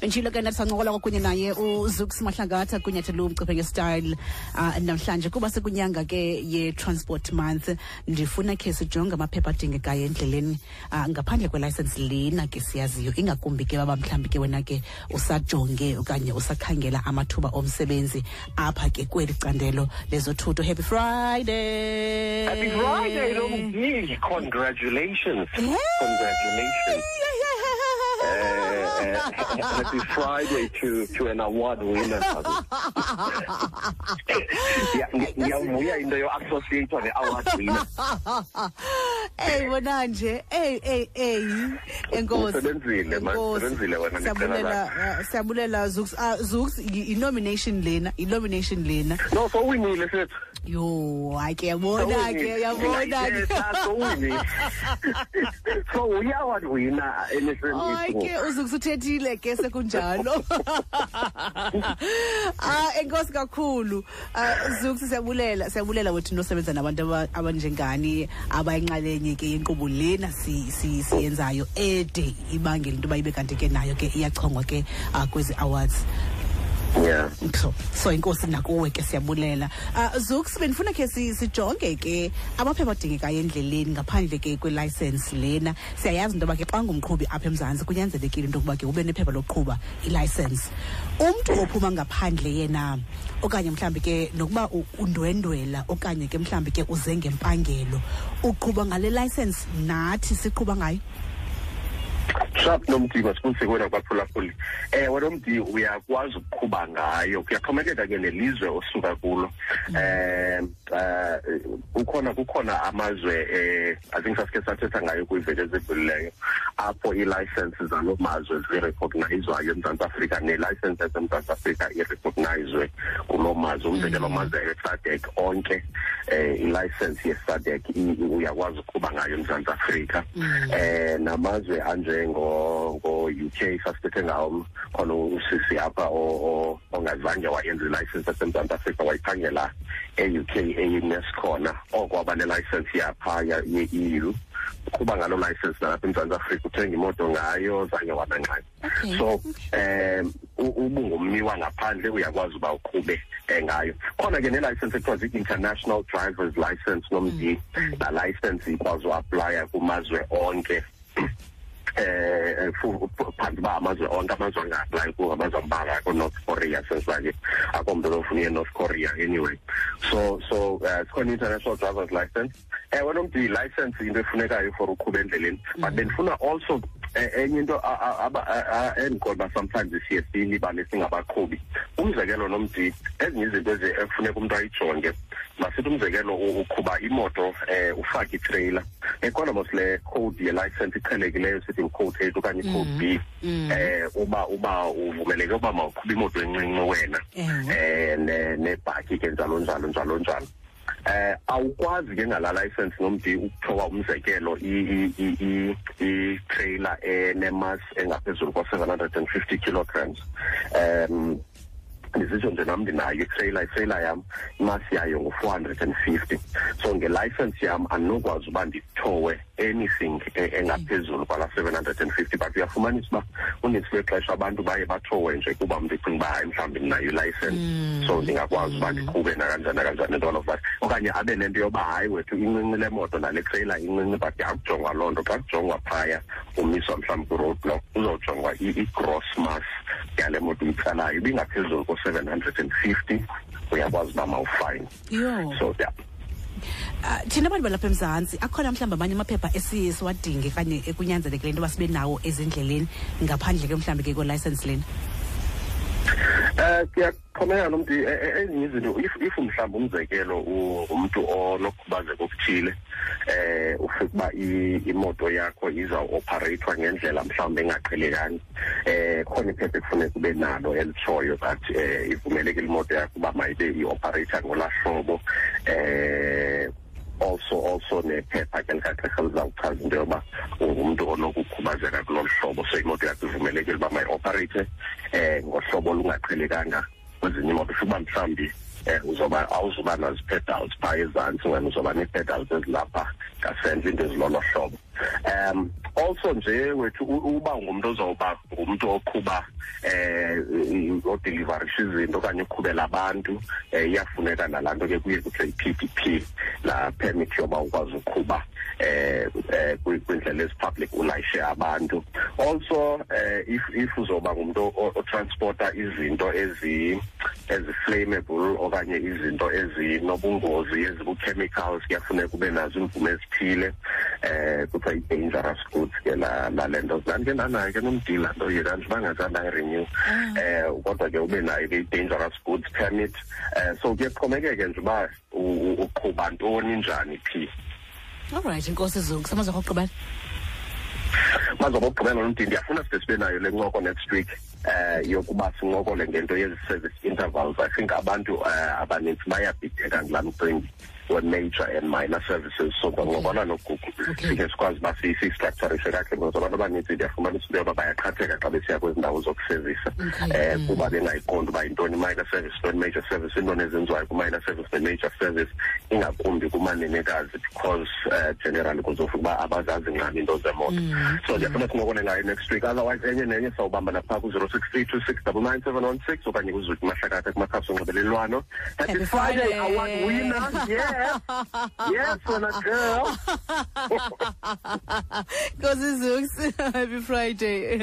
Benjilokena sangola kwakunye naye uZuks Mahlakatha kunyathe lomciphe style namhlanje kuba sekunyanga ke ye transport month ndifuna ke sijonge amaphepha dinge gaye endleleni ngaphandle kwe license lena ke siyaziyo ingakumbi ke baba mhlambi ke wena ke usajonge okanye usakhangela amathuba omsebenzi apha ke kweli candelo lezothutho. Happy Friday. Happy Friday Lomzi. Congratulations. Hey. Congratulations. Happy Friday to an award winner. Yeah, into your associate on the award winner. Hey, Bonanje. Hey. Enkosi. Sabulela Zooks i nomination lena. No, so we need it. Yo, I can't. So we are what we na uzukuthethile ke sekunjalo. Enkosi kakhulu. Zooks siyabulela wethu nosebenza nabantu abanjengani abayinxalenye ke inkqubo lena siyenzayo ede ibangela into bayibe kanti ke nayo ke iyachongwa ke kwezi awards. Yeah. So inkosi nakuwe ke siyabulela. Zooks benifuna ke sijonge ke amaphepha adingekayo endleleni ngaphandle ke kwelicense lena. Siyayazi into bakhe xa ngumqhubi apha eMzantsi kunyanzelekile into bakhe ube nephepha loqhuba ilicense. Umuntu ophuma ngaphandle yena okanye mhlambi ke nokuba undwendwela okanye ke mhlambi ke uze ngempangelo uqhuba ngale license nathi siqhuba ngayo. Sharp nomti masikunsekwena kwaphulaphuli nomti uyakwazi ukuqhuba ngayo kuyaxhomekeka ke nelizwe osuka kulo kukhona amazwe I think sasikhe sathetha ngayo kwiveki ezidlulileyo apho ii-licenses zalo mazwe zirecognizwayo eMzantsi Afrika nee-license eMzantsi Afrika irecognizwe kulo mazwe umzekelo amazwe eSADC onke i-license yeSADC uyakwazi ukuqhuba ngayo eMzantsi Afrika namazwe anjengo UK sasithethe ngawo khona usisi apha ongazange wayenza ilicense yaseMzantsi Afrika wayikhangela e-UK e-Nes khona okwaba nelicense yapha ye-EU kuba ngaloo license nalapha eMzantsi Afrika uthenga imoto ngayo zange wabanqani. So ubungummi wangaphandle uyakwazi uba uqhube ngayo khona ke nelicense ekuthiwa zi-international driver's license nomdi la license ikwazi uaplya kumazwe onke. North Korea anyway. So it's called international driver's license. One of the license in the Funega for Kubendalin, but then Funa also sometimes the CSD listening about Kobe. Who's a yellow nomti as music does a funegum dry chonge. Masudum the yellow Kuba Imoto, Ufaki trailer, economist le code the license telegraphic. Code A to Kanye Code B, Uba, Kubimo doing no wena, and Nepaki and Zalon. Awukwazi ke ngala license nomthi ukuthowa umzekelo i-trailer enemass engaphezulu kwa-750 kilograms. Ndisitsho nje nam ndinayo i-trailer yam imasi yayo ngu-450. So nge-license yam andinokwazi uba ndithowe anything engaphezulu kwala 750, but uyafumanisa uba unintsi lwexesha abantu baye bathowe nje kuba ndicinga uba hayi mhlawumbi ndinayo ilicense so ndingakwazi uba ndiqhube nakanjani and all of that. Okanye abe nento yoba hayi wethu incinci le moto nale trailer incinci but yakujongwa loo nto. Xa kujongwa phaya umiswa mhlawumbi ku-roadblock uzawujongwa i-gross mass yale moto uyitsalayo ibingaphezulu ko 750 uyakwazi uba mawufine. So yeah. Thina bantu balapha eMzantsi akhona mhlawumbi amanye amaphepha esiye siwadinge kanye kunyanzelekileyo into basibe nawo ezindleleni ngaphandle ke mhlawumbi ke kwelicense lena. Kuyaxhomeka nomntu ezinye izinto if mhlawumbi umzekelo umuntu onokhubazeko obuthile ufike uba imoto yakho izawuopereyithwa ngendlela mhlawumbi engaqhelekanga khona iphepha ekufuneka ube nalo elitshoyo that ivumeleke imoto yakho uba mayibe iopereyitha ngolaa hlobo. Also nephepha ke likaxesha lizawuchaza into yoba ungumntu onokukhubazeka kulolu hlobo so imoto yakho ivumelekile uba mayi-opereyithe ngohlobo olungaqhelekanga kwezinye imoto fuba mhlawumbi uzoba awuzuba nazi-pedals phaa ezantsi wena uzoba nee-pedals ezilapha ngasentla into ezilolo hlobo. Also nje wethu uba ngumuntu ozoba umuntu oqhuba deliveries izinto kanye uqhubela abantu iyafuneka nalanto ke kuyizwe PPP la permit yoba ukwazi ukuqhuba kwindlela ezipublic ulayishe abantu. Also if uzoba ngumuntu otransporta izinto ezi-flammable okanye izinto ezinobungozi ezibu-chemicals kuyafuneka ube nazo imvume ezithile kuthiwa i-dangerous goods ke lale nto zanke nanayo ke nomdila nto yekanje bangazange ayirenew kodwa ke ube nayo ke i-dangerous goods permit so kuyaxhomekeke nje uba uqhuba ntoni njani phi. All right, inkosi Zuk, samaza kokugqibela. Mazokugqibela nomdindi afuna sibesibe nayo le ncoko next week. Yokuba sincokole ngento yezi-service intervals. I think abantu abaninzi bayabhideka ngala mcimbi we-major and minor services. So bangokola nogugu sike sikwazi uba siyi-structurishe kakhe because abantu abaninzi ndiyafumana isinto yoba bayaqhatheka xa besiya kwezi ndawo zokusevisa kuba bengayiqonda uba yintoni i-minor service yintoni i-major service, iintoni ezenziwayo ku-minor service ne-major service ingakumbi kumanenekazi because generally kuzofika uba abazazi ncam iinto zemoto. So ndiyafuna sincokole ngayo next week, otherwise enye nenye sawubamba napha ku 0632699716 okanye kuZuki Mahlakatha kumakhasi onxibelelwano. Happy Friday, award winner. Yes, yes, on a girl. Kosi Zuk, happy Friday.